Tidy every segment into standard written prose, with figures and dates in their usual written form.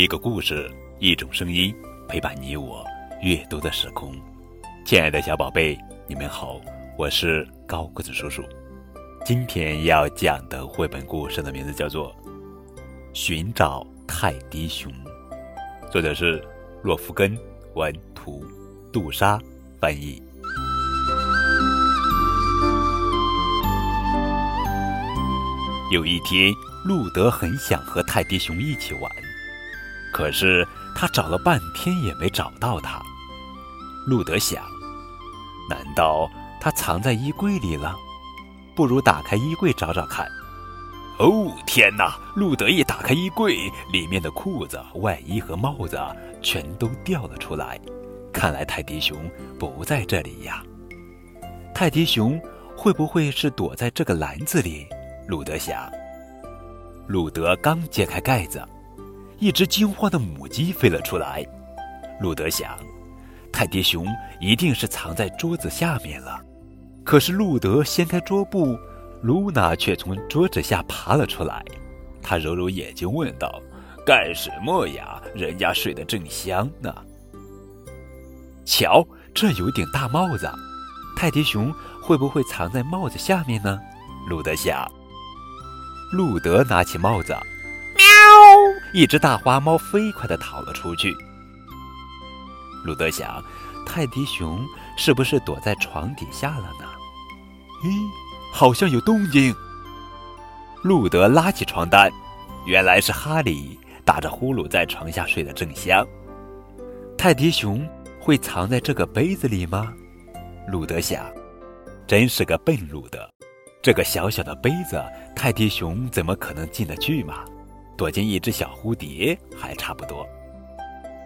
一个故事，一种声音，陪伴你我阅读的时空。亲爱的小宝贝，你们好，我是高个子叔叔。今天要讲的绘本故事的名字叫做《寻找泰迪熊》，作者是若夫根，文图杜莎翻译。有一天，路德很想和泰迪熊一起玩，可是他找了半天也没找到他。路德想，难道他藏在衣柜里了？不如打开衣柜找找看。哦，天哪！路德一打开衣柜，里面的裤子、外衣和帽子全都掉了出来。看来泰迪熊不在这里呀。泰迪熊会不会是躲在这个篮子里？路德想。路德刚揭开盖子，一只惊慌的母鸡飞了出来。路德想，泰迪熊一定是藏在桌子下面了。可是路德掀开桌布，露娜却从桌子下爬了出来。她揉揉眼睛问道：“干什么呀？人家睡得正香呢。”瞧，这有顶大帽子，泰迪熊会不会藏在帽子下面呢？路德想。路德拿起帽子，喵！一只大花猫飞快地逃了出去。路德想，泰迪熊是不是躲在床底下了呢？咦，好像有动静。路德拉起床单，原来是哈利打着呼噜在床下睡得正香。泰迪熊会藏在这个杯子里吗？路德想。真是个笨路德，这个小小的杯子，泰迪熊怎么可能进得去嘛？躲进一只小蝴蝶还差不多。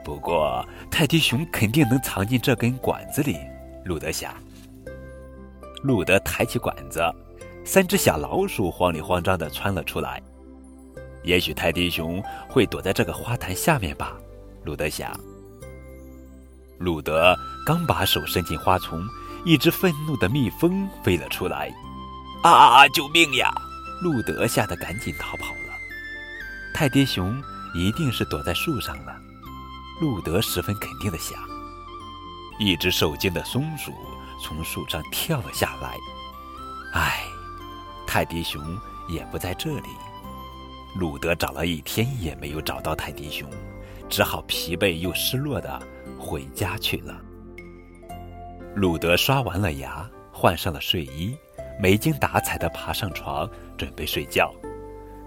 不过泰迪熊肯定能藏进这根管子里，路德想。路德抬起管子，三只小老鼠慌里慌张地窜了出来。也许泰迪熊会躲在这个花坛下面吧，路德想。路德刚把手伸进花丛，一只愤怒的蜜蜂飞了出来。啊！救命呀！路德吓得赶紧逃跑了。泰迪熊一定是躲在树上了，路德十分肯定地想。一只受惊的松鼠从树上跳了下来。唉，泰迪熊也不在这里。路德找了一天也没有找到泰迪熊，只好疲惫又失落地回家去了。路德刷完了牙，换上了睡衣，没精打采地爬上床准备睡觉。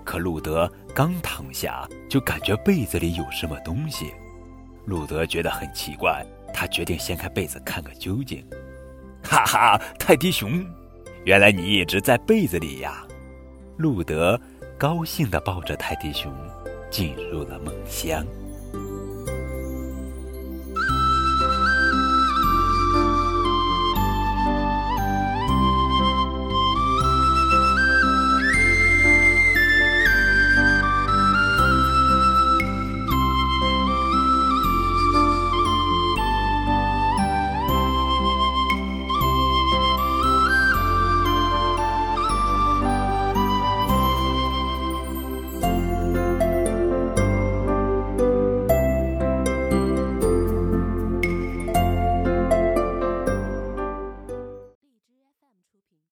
可路德刚躺下，就感觉被子里有什么东西。路德觉得很奇怪，他决定掀开被子看个究竟。哈哈，泰迪熊，原来你一直在被子里呀！路德高兴地抱着泰迪熊进入了梦乡。